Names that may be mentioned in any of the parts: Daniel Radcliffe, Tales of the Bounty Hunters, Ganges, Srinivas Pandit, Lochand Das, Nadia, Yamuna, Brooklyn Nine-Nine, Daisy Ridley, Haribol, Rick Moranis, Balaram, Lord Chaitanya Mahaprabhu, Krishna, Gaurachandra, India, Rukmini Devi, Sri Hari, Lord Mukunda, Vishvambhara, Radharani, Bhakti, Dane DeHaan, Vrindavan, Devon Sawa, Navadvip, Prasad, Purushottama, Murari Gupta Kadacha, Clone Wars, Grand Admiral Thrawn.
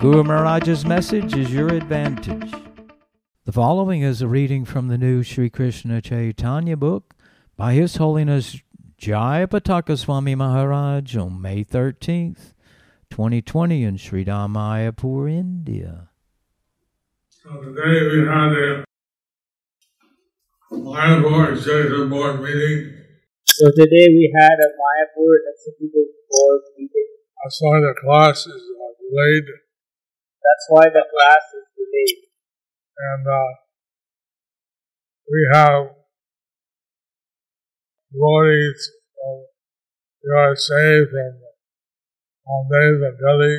Guru Maharaj's message is your advantage. The following is a reading from the new Sri Krishna Chaitanya book by His Holiness Jayapataka Swami Maharaj on May 13th, 2020 in Sri Mayapur, India. So today we had a Mayapur Executive Board meeting. That's why the class is delayed. And we have devotees from USA, from Bombay, from Delhi.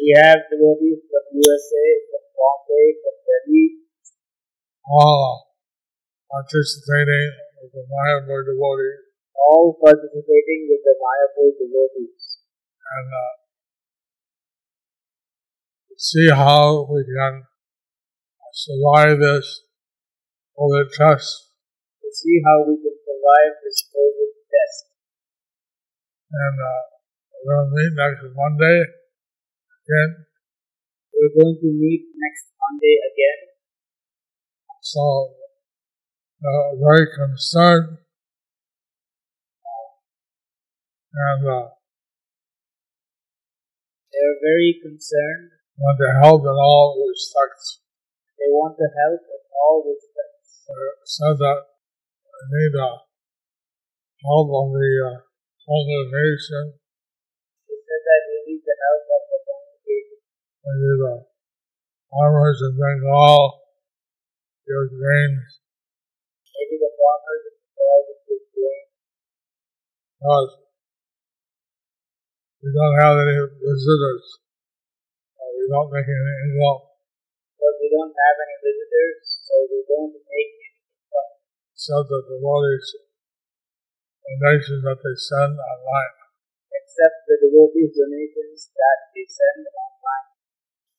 We have devotees from USA, from Bombay, from Delhi. All participating with the Mayapur devotees. And see how we can survive this COVID test. And we're going to meet next Monday again. So, very concerned. And they're very concerned. Want to help in all respects. So that we need help of the congregation. Maybe the farmers in Bengal give grains. Because we don't have any visitors. Except the devotees, donations that they send online.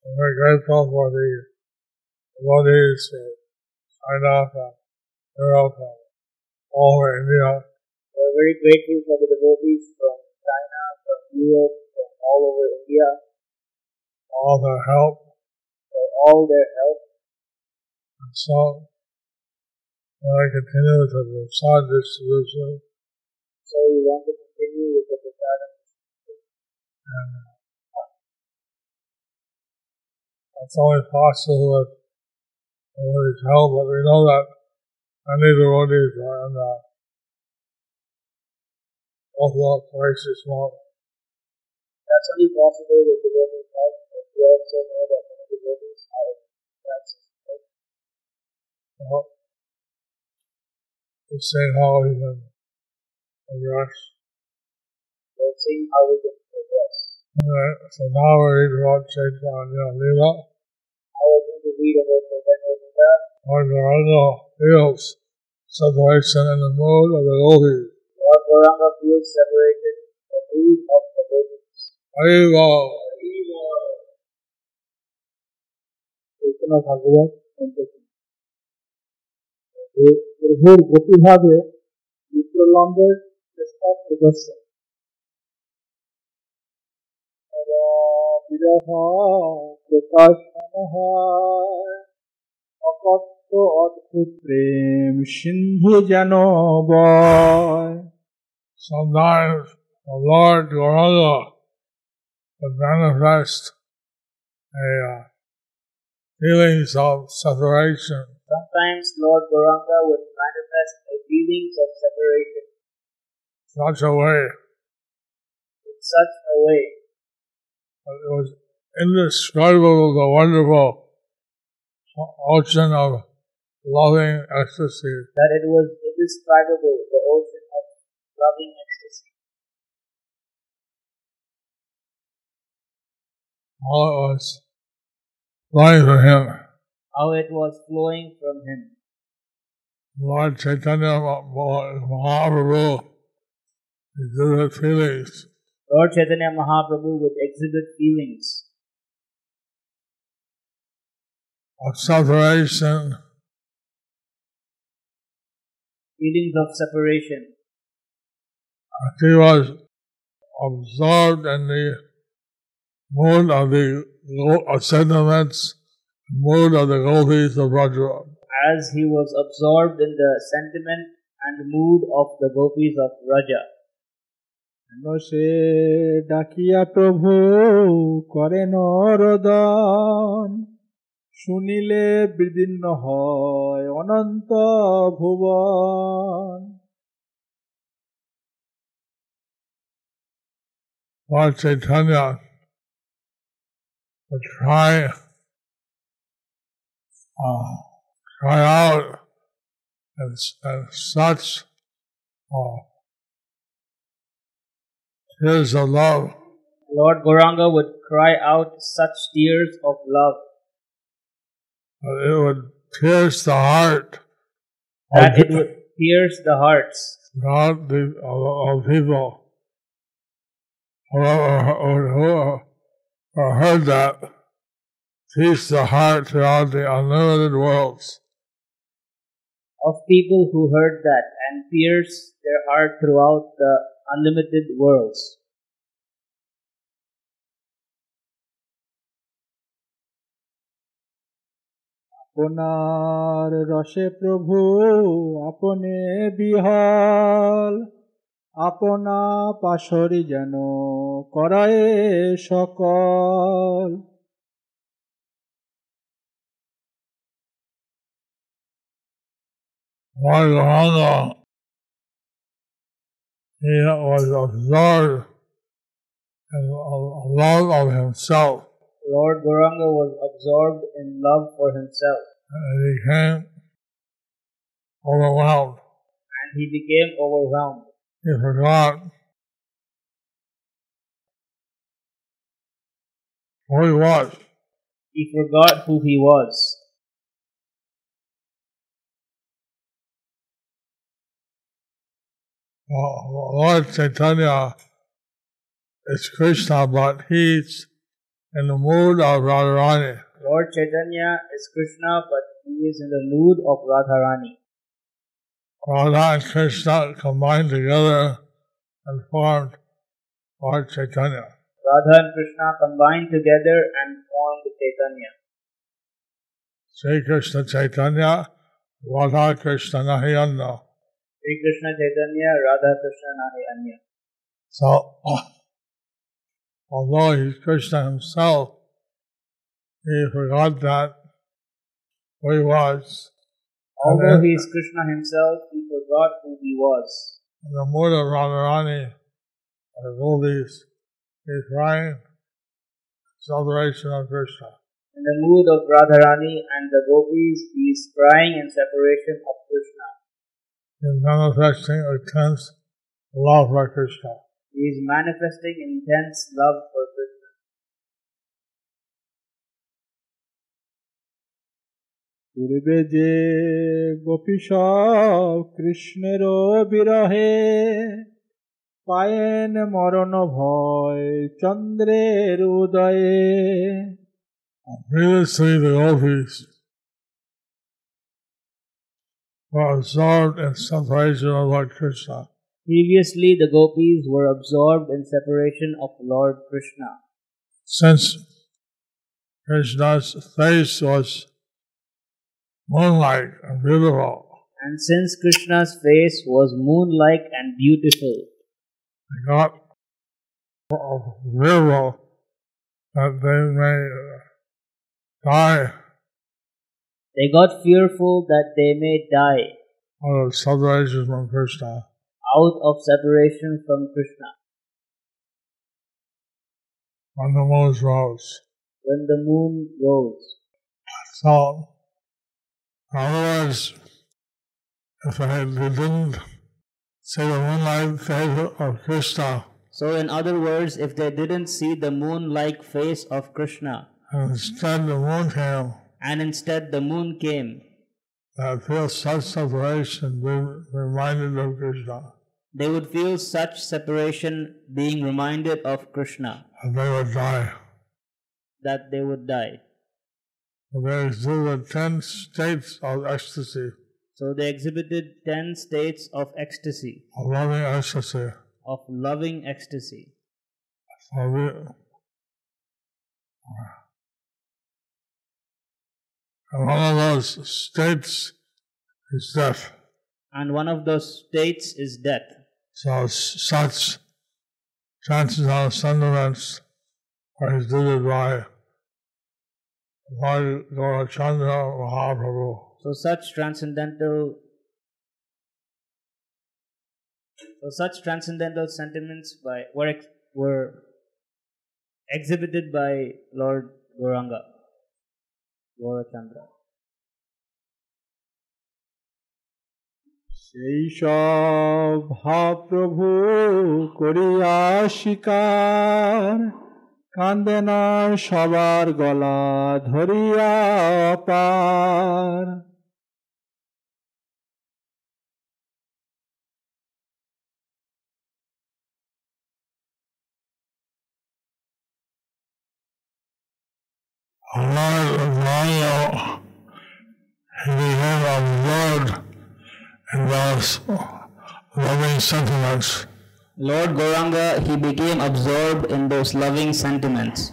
And we're grateful for the devotees from China, from Europe, from all over India. We're very grateful for the devotees from China, from Europe, from all over India. For all their help. And so, we want to continue with the Prasad distribution. And that's only possible with devotees' help, but we know that many devotees are in both places. That's only possible with devotees' help, but we also know that many devotees are in places. We're seeing how we can progress. Alright, so now we're reading about Chaitanya Lila. Lord Gauranga feels separation in the mood of the Gopis. The whole Gopi Bhave is prolonged desktop production. অকথ্য অদ্ভুত প্রেম সিন্ধু যেন বয়. Sometimes the Lord Gauranga would manifest a feelings of separation. Sometimes Lord Gauranga would manifest a feelings of separation. In such a way. It was indescribable, the wonderful ocean of loving ecstasy. All it was flowing from him. How it was flowing from him. Lord Chaitanya Mahaprabhu exhibit feelings. Lord Chaitanya Mahaprabhu would exhibit feelings of separation, feelings of separation. He was absorbed in the mood of the sentiments, mood of the Gopis of Braj. As he was absorbed in the sentiment and mood of the Gopis of Raja. Lord Chaitanya would cry out and such tears of love. Lord Gauranga would cry out such tears of love. It would pierce the heart. That it would pierce the hearts of people who heard that. Pierce the heart throughout the unlimited worlds. Of people who heard that and pierced their heart throughout the unlimited worlds. Aponar Rashe Prabhu Apone Bihal Apona Pashori Jano Korae Shokal. Lord Gauranga, he was absorbed in love of himself. Lord Gauranga was absorbed in love for himself. And he became overwhelmed. He forgot who he was. Lord Chaitanya is Krishna, but he's in the mood of Radharani. Lord Chaitanya is Krishna, but he is in the mood of Radharani. Radha and Krishna combined together and formed Lord Chaitanya. Radha and Krishna combined together and formed Chaitanya. Sri Krishna Chaitanya, Radha Krishna Nahi Anna. Sri Krishna Chaitanya, Radha Krishna Nahi Anya. So, although he's Krishna himself, he forgot that who he was. Although he is Krishna himself, he forgot who he was. In the mood of Radharani, the Gopis, he's crying separation of Krishna. In the mood of Radharani and the Gopis, he is crying in separation of Krishna. He is manifesting intense love for Krishna. He is manifesting intense love for Krishna. Purveje Gopisha Krishnero Birahe Payen Marano Bhoy Chandre Rudaye. Previously the Gopis were absorbed in separation of Lord Krishna. Previously, the Gopis were absorbed in separation of Lord Krishna. Since Krishna's face was moon-like and beautiful, and since Krishna's face was moon-like and beautiful, they got fearful that they may die. They got fearful that they may die out of separation from Krishna. When the moon rose. So, otherwise, if they didn't see the moon-like face of Krishna, And instead the moon came. And instead the moon came. They would feel such separation being reminded of Krishna. They would feel such separation being reminded of Krishna. And they would die. That they would die. They exhibited 10 states of ecstasy. So they exhibited 10 states of ecstasy. Of loving ecstasy. Of loving ecstasy. So and one of those states is death. And one of those states is death. So such chances are sentiments are exhibited by Lord Gaurachandra Mahaprabhu. So such transcendental sentiments were exhibited by Lord Gauranga Gorachandra. Seisha Bhaprabhu Koriya Shikar Kandena Shavar Gola Dhariya Apar. Lord Gauranga, he became absorbed in those loving sentiments. Lord Gauranga, he became absorbed in those loving sentiments.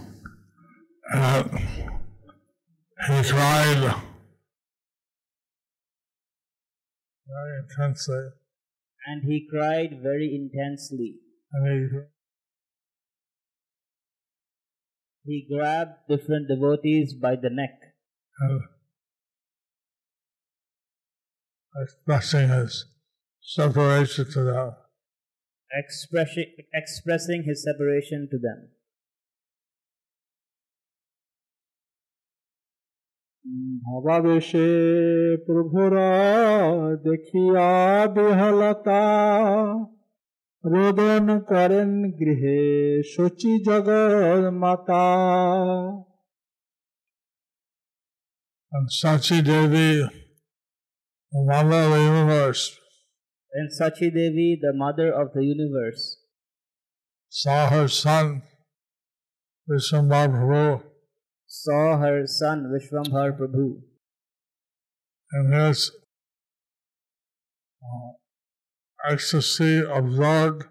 And he cried very intensely. And he cried very intensely. And he grabbed different devotees by the neck. Expressing his separation to them. Expressing his separation to them. Bhavaveshe prabhura dekhiya bihalata rodan karen grihe shochi jagad mata. And Sachi Devi, the mother of the universe, and Sachi Devi, the mother of the universe, saw her son Vishvambhara Prabhu, and his ecstasy absorbed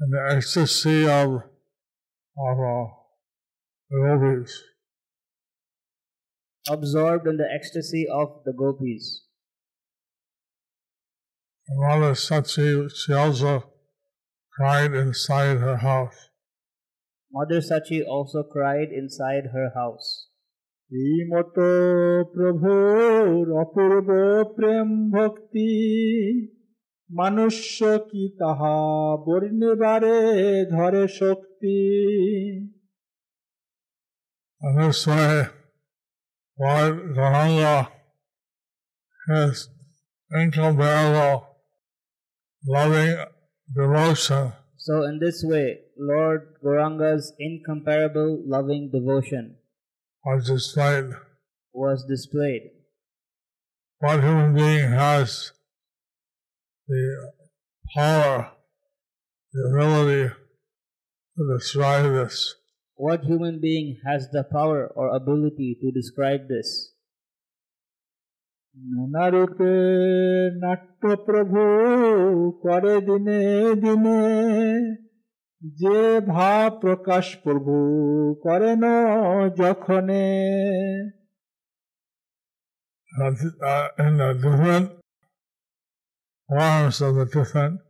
in the ecstasy of the gopis. Absorbed in the ecstasy of the gopis. And Mother Sachi, she also cried inside her house. Mother Sachi also cried inside her house. Imoto Prabhu Apurva Prem Bhakti Manusya Ki Taha Bornivare Dhare Shakti. And this way, Lord Gauranga has incomparable loving devotion. So in this way, Lord Gauranga's incomparable loving devotion was displayed. What human being has the power, the ability to describe this? What human being has the power or ability to describe this? Nanarupe Natya Prabhu Kare Dine Dine Je Bha Prakash Prabhu Kare No Jakhane. In the different forms of the different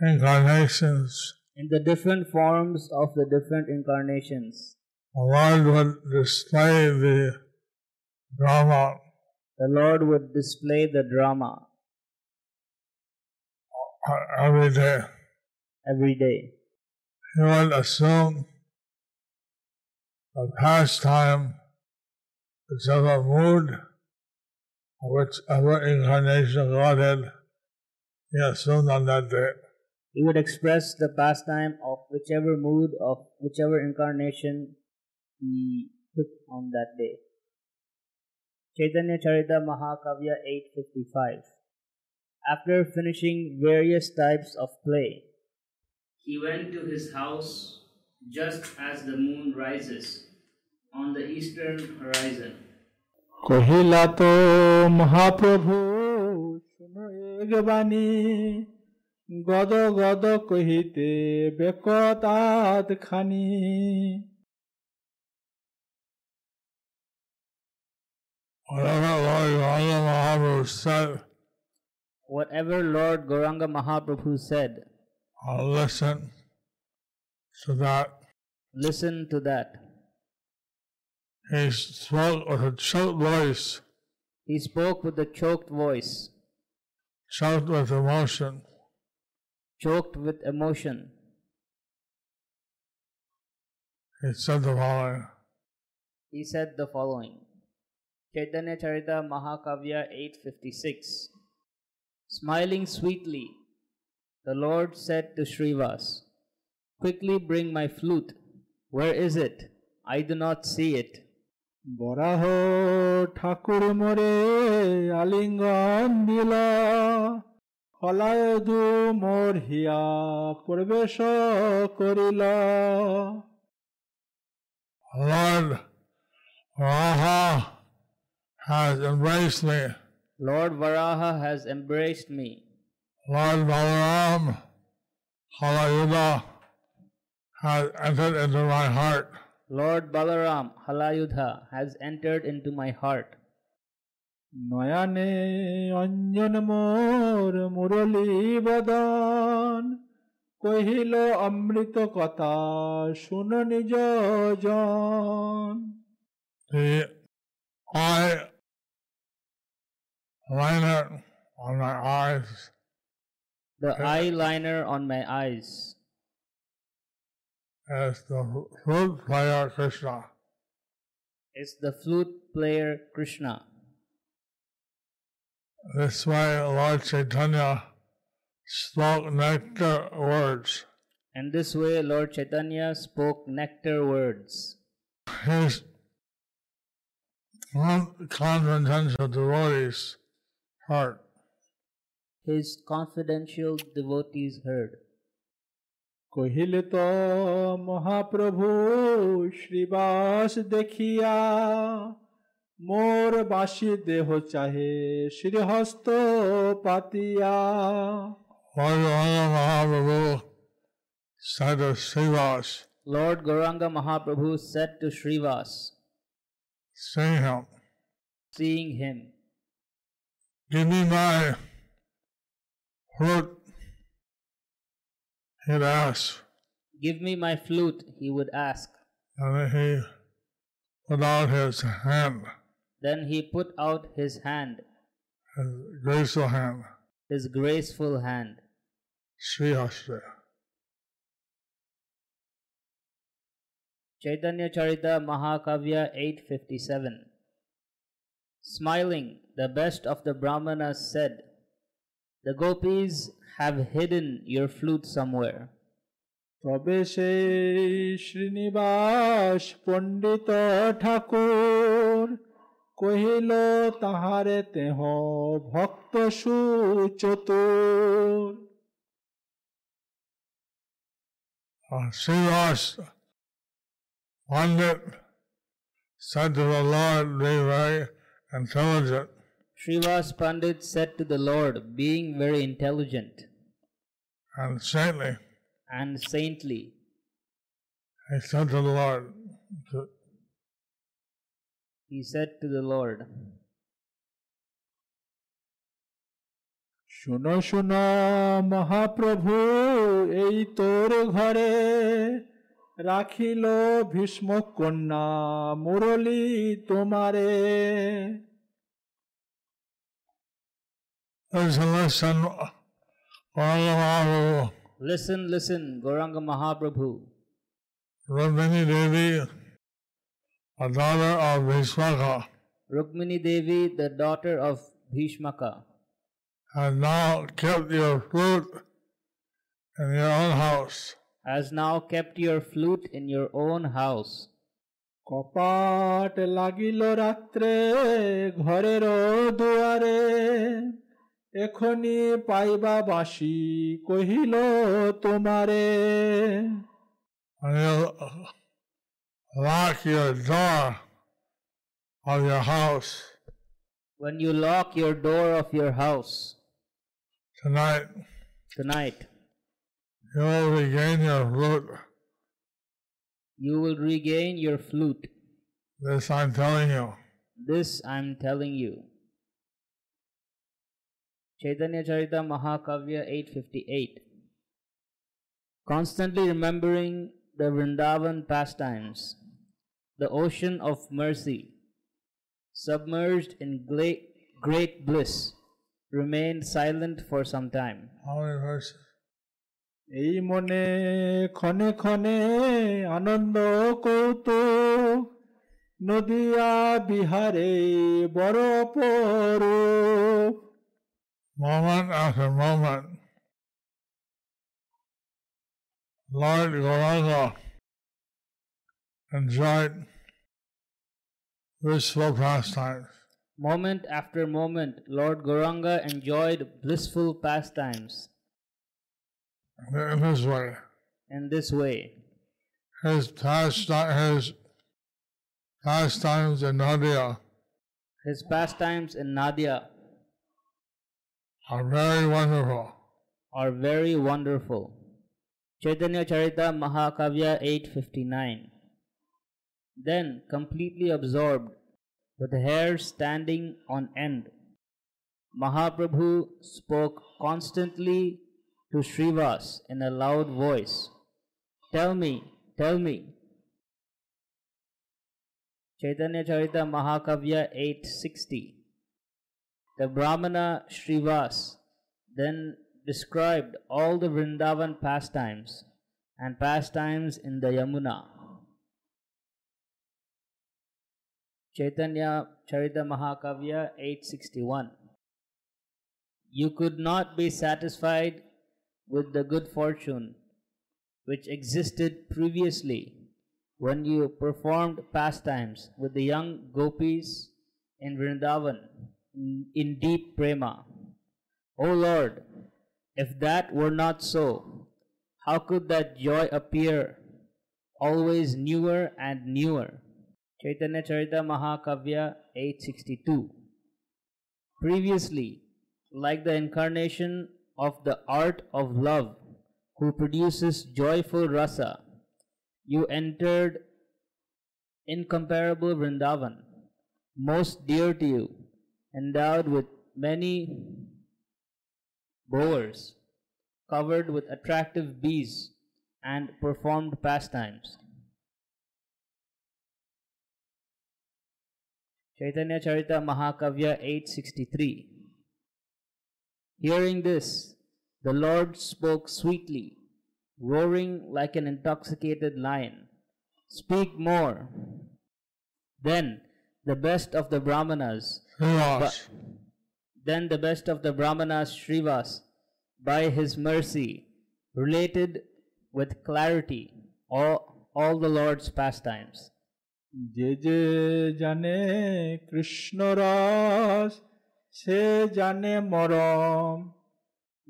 incarnations. In the different forms of the different incarnations. The Lord would display the drama. The Lord would display the drama every day. He would assume a pastime, whichever mood, whichever incarnation God had, he assumed on that day. He would express the pastime of whichever mood, of whichever incarnation he took on that day. Chaitanya Charita Mahakavya 855. After finishing various types of play, he went to his house just as the moon rises on the eastern horizon. Kohila to Mahaprabhu suno ek bani godo godo kohite bekotat khani. Whatever Lord Gauranga Mahaprabhu said, I'll listen to that. Listen to that. He spoke with a choked voice. He spoke with a choked voice. Choked with emotion. Choked with emotion. He said the following. He said the following. Chaitanya Charita Mahakavya 856. Smiling sweetly, the Lord said to Srinivas, "Quickly bring my flute. Where is it? I do not see it." Boraho Thakur More Alingan Dila Halayudha Morhiya Purvesha Korila. Lord Varaha has embraced me. Lord Varaha has embraced me. Lord Balaram Halayudha has entered into my heart. Lord Balaram Halayudha has entered into my heart. Noyane anjan mor murali vadan kohilo amrita katha suno nija jan. The eye liner on my eyes. The eyeliner on my eyes. It's the flute player Krishna. It's the flute player Krishna. This way Lord Chaitanya spoke nectar words. And this way Lord Chaitanya spoke nectar words. His confidential devotees heard. His confidential devotees heard. Kohilita Mahaprabhu Srinivas Dekhiya Mor Bashi Deho Chahe Shri Hasto Patiya. Lord Gauranga Mahaprabhu said to Srinivas. Lord Gauranga Mahaprabhu said to Srinivas. Seeing him. Seeing him. Give me my flute, he'd ask. Give me my flute, he would ask. And then he put out his hand. Then he put out his hand. His graceful hand. His graceful hand. Srihasta. Chaitanya Charita Mahakavya 857. Smiling, the best of the Brahmanas said, "The Gopis have hidden your flute somewhere." Tabe sei Shrinivas Pandit Thakur kohilo tahare teho bhakta suchotur. Shrinivas Pandit said to the Lord, "Be very intelligent." Srinivas Pandit said to the Lord, being very intelligent and saintly. And saintly. He said to the Lord. He said to the Lord. Shuno shuno Mahaprabhu ei tor ghare rakhilo Bhishma konna murali tomare. Listen, Gauranga Mahaprabhu. Listen, listen, Gauranga Mahaprabhu. Rukmini Devi, a daughter of Vishmaka. Rukmini Devi, the daughter of Vishmaka. Has now kept your flute in your own house. Has now kept your flute in your own house. কপাট লাগিল রাত্রে ঘরের দুয়ারে, এখনি পাইবা বাসি কহিল তোমারে। Lock your door of your house. When you lock your door of your house. Tonight. You will regain your flute. You will regain your flute. This I'm telling you. Chaitanya Charita Mahakavya 858. Constantly remembering the Vrindavan pastimes, the ocean of mercy, submerged in great bliss, remained silent for some time. How many verses? এই মনে ক্ষণে ক্ষণে আনন্দ কৌতুক, নদিয়া বিহারে বড় অপরূপ। Moment after moment, Lord Gauranga enjoyed blissful pastimes. Moment after moment, Lord Gauranga enjoyed blissful pastimes. In this way. His pastimes in Nadia are very wonderful. Chaitanya Charita Mahakavya 859. Then, completely absorbed, with hair standing on end, Mahaprabhu spoke constantly to Srinivas in a loud voice, Tell me. Chaitanya Charita Mahakavya 860. The Brahmana Srinivas then described all the Vrindavan pastimes and pastimes in the Yamuna. Chaitanya Charita Mahakavya 861. You could not be satisfied with the good fortune which existed previously when you performed pastimes with the young gopis in Vrindavan in deep prema. O Lord, if that were not so, how could that joy appear always newer and newer? Chaitanya Charita Mahakavya 862. Previously, like the incarnation of the art of love, who produces joyful rasa, you entered incomparable Vrindavan, most dear to you, endowed with many bowers, covered with attractive bees, and performed pastimes. Chaitanya Charita Mahakavya 863. Hearing this, the Lord spoke sweetly, roaring like an intoxicated lion, "Speak more." Then the best of the Brahmanas, Srinivas, by his mercy, related with clarity all the Lord's pastimes. Je je jane Krishna ras, সে জানে মরম,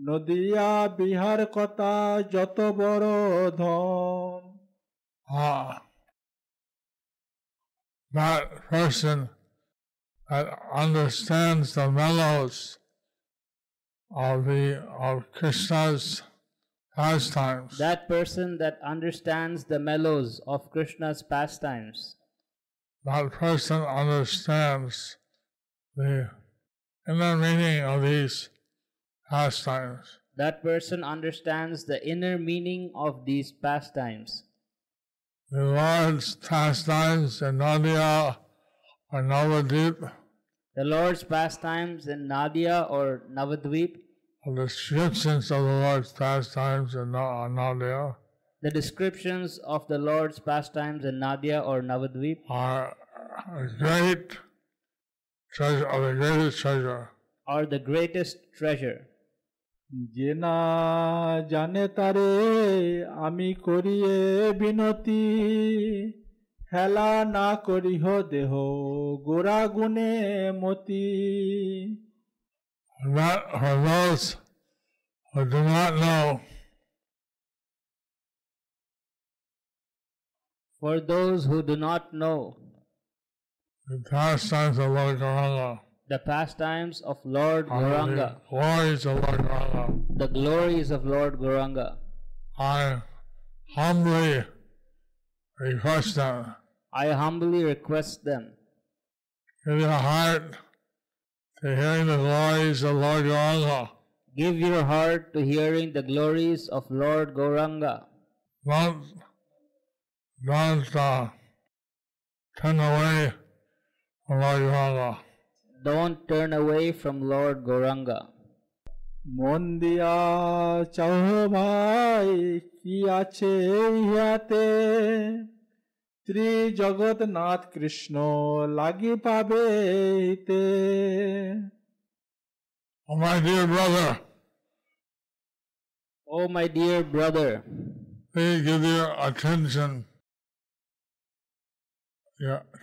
নদিয়া বিহার কথা যত বড় ধন। That person that understands the mellows of Krishna's pastimes. That person understands the inner meaning of these pastimes. The Lord's pastimes in Nadia or Navadvip. The descriptions of the Lord's pastimes in Nadia or Navadvip are great. Are the greatest treasure. Jena jane tare ami koriye binoti, হেলা না করিহ দেহ গোরা গুণে মতি. For those who do not know, the pastimes of Lord Gauranga, the glories of Lord Gauranga, I humbly request them. Give your heart to hearing the glories of Lord Gauranga. Don't turn away from Lord Gauranga. মন দিয়া চাহ ভাই কি আছে ইহাতে, ত্রিজগৎনাথ কৃষ্ণ লাগি পাবে ইতে. Oh my dear brother, please give your attention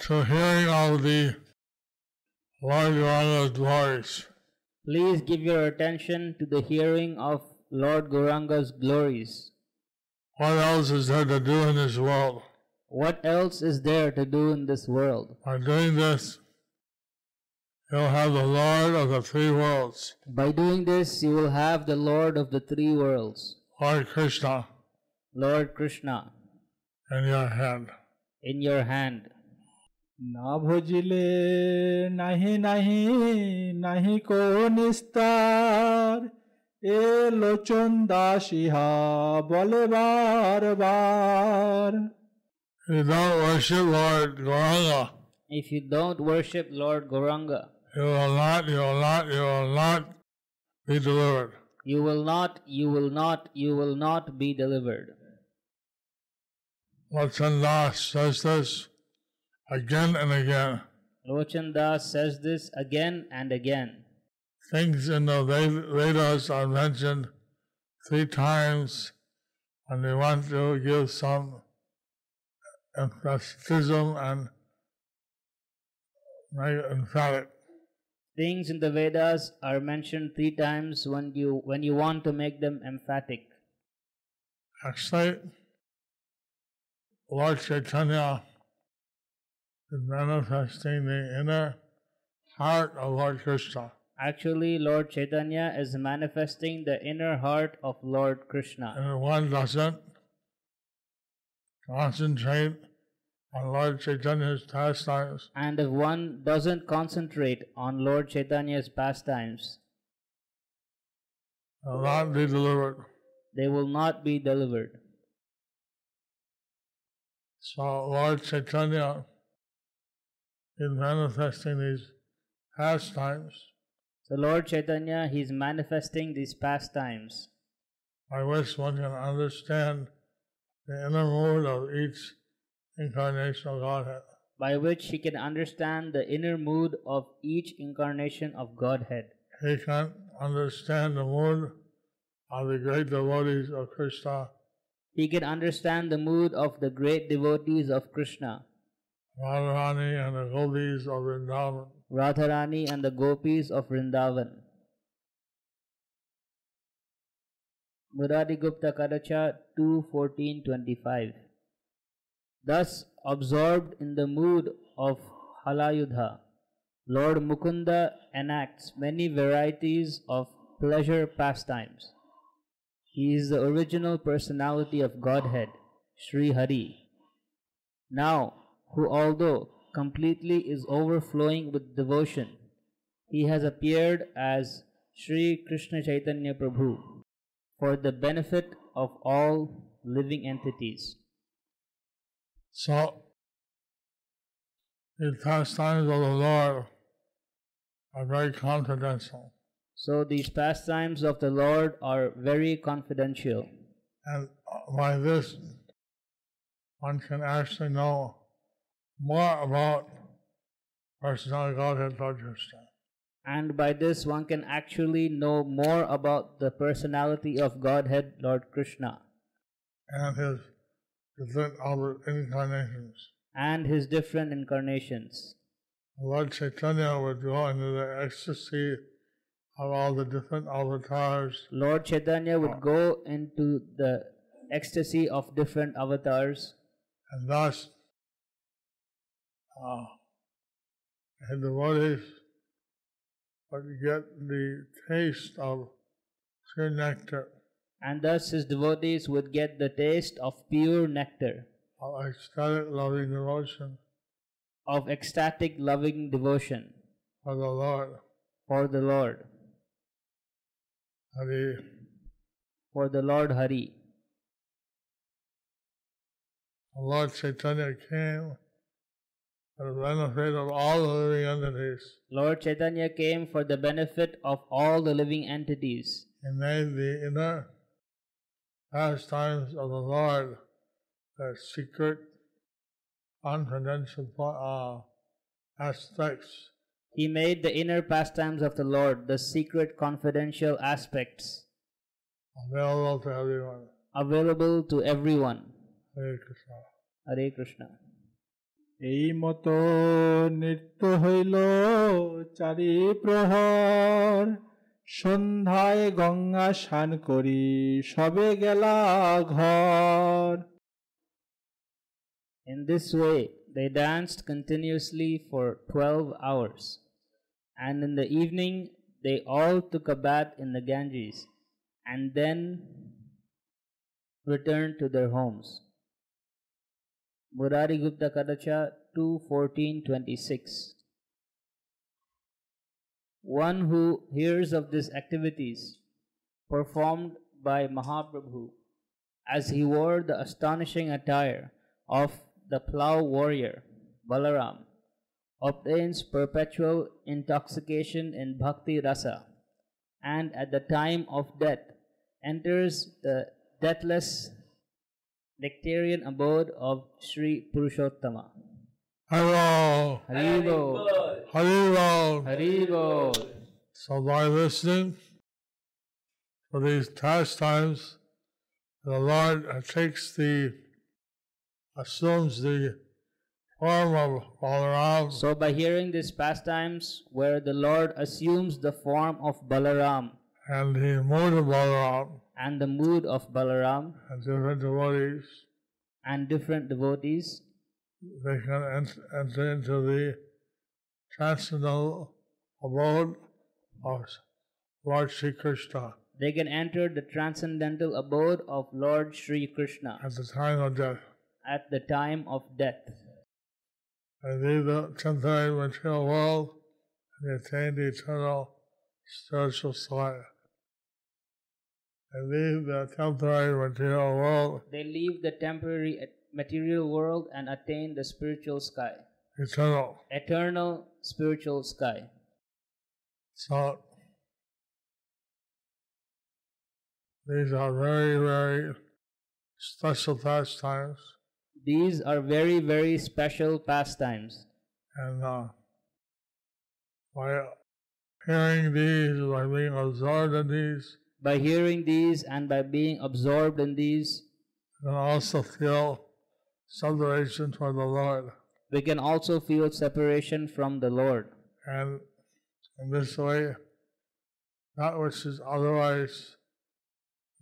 to hearing all the Lord Gauranga's glories. What else is there to do in this world? By doing this, you'll have the Lord of the three worlds. Lord Krishna. In your hand. না ভজিলে নাহি নাহি নাহি কো নিস্তার, এ লোচন দাস ইহা বলে বারবার. If you don't worship Lord Gauranga, you will not be delivered. Lochand Das says this again and again. Things in the Vedas are mentioned 3 times, and they want to give some emphatism and emphatic. Actually, Lord Chaitanya is manifesting the inner heart of Lord Krishna. And if one doesn't concentrate on Lord Chaitanya's pastimes, they will not be delivered. So Lord Chaitanya is manifesting these pastimes. By which one can understand the inner mood of each incarnation of Godhead. He can understand the mood of the great devotees of Krishna. Radharani and the Gopis of Vrindavan. Murari Gupta Kadacha 2:14-25. Thus absorbed in the mood of Halayudha, Lord Mukunda enacts many varieties of pleasure pastimes. He is the original personality of Godhead, Sri Hari. Now, who although completely is overflowing with devotion, he has appeared as Sri Krishna Chaitanya Prabhu for the benefit of all living entities. So, the pastimes of the Lord are very confidential. And by this, one can actually know more about personality Godhead Lord Krishna. And his different incarnations. and his different incarnations. Lord Chaitanya would go into the ecstasy of all the different avatars. Lord Chaitanya would go into the ecstasy of different avatars. And thus, the devotees would get the taste of pure nectar. And thus his devotees would get the taste of pure nectar. Of ecstatic loving devotion. Of ecstatic loving devotion. For the Lord. For the Lord. Hari. For the Lord Hari. Lord Chaitanya came for the benefit of all the living entities. Lord Chaitanya came for the benefit of all the living entities. He made the inner pastimes of the Lord the secret, unconventional aspects. He made the inner pastimes of the Lord the secret, confidential aspects available to everyone. Available to everyone. Hare Krishna. Hare Krishna. Ei moto nirtya hoilo chari prahar sandhaye ganga shan kori sobe gela ghar. In this way, they danced continuously for 12 hours, and in the evening they all took a bath in the Ganges and then returned to their homes. Murari Gupta Kadacha 2:14-26. One who hears of these activities performed by Mahaprabhu, as he wore the astonishing attire of the plough warrior, Balaram, obtains perpetual intoxication in bhakti rasa, and at the time of death enters the deathless nectarian abode of Sri Purushottama. Haribol! Haribol! Haribol! Haribol! So by listening for these pastimes, the Lord assumes the form of Balaram. So by hearing these pastimes, where the Lord assumes the form of Balaram, and the mood of Balaram, and different devotees, they can enter into the transcendental abode of Lord Sri Krishna. They can enter the transcendental abode of Lord Sri Krishna at the time of death. At the time of death. They leave the temporary material world and attain the eternal spiritual side. They leave the temporary material world. They leave the temporary material world and attain the spiritual sky. Eternal. Eternal spiritual sky. So, these are very, very special pastimes. These are very, very special pastimes. And by hearing these, by being absorbed in these, we can also feel separation from the Lord. We can also feel separation from the Lord. And in this way, that which is otherwise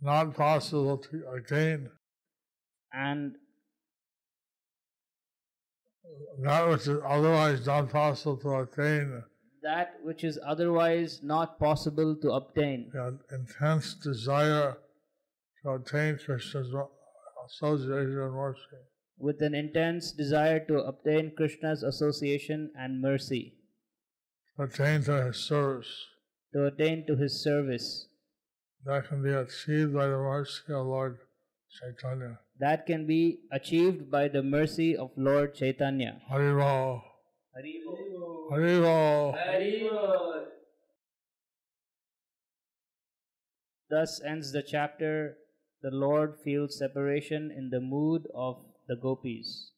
not possible to attain, and that which is otherwise not possible to obtain. The intense desire to attain Krishna's association and mercy. With an intense desire to obtain Krishna's association and mercy. To attain to his service. That can be achieved by the mercy of Lord Chaitanya. That can be achieved by the mercy of Lord Chaitanya. Haribol. Haribol. Haribol. Haribol. Thus ends the chapter, The Lord Feels Separation in the Mood of the Gopis.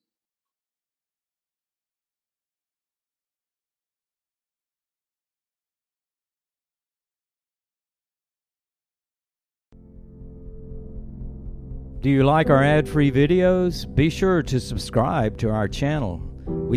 Do you like our ad-free videos? Be sure to subscribe to our channel. We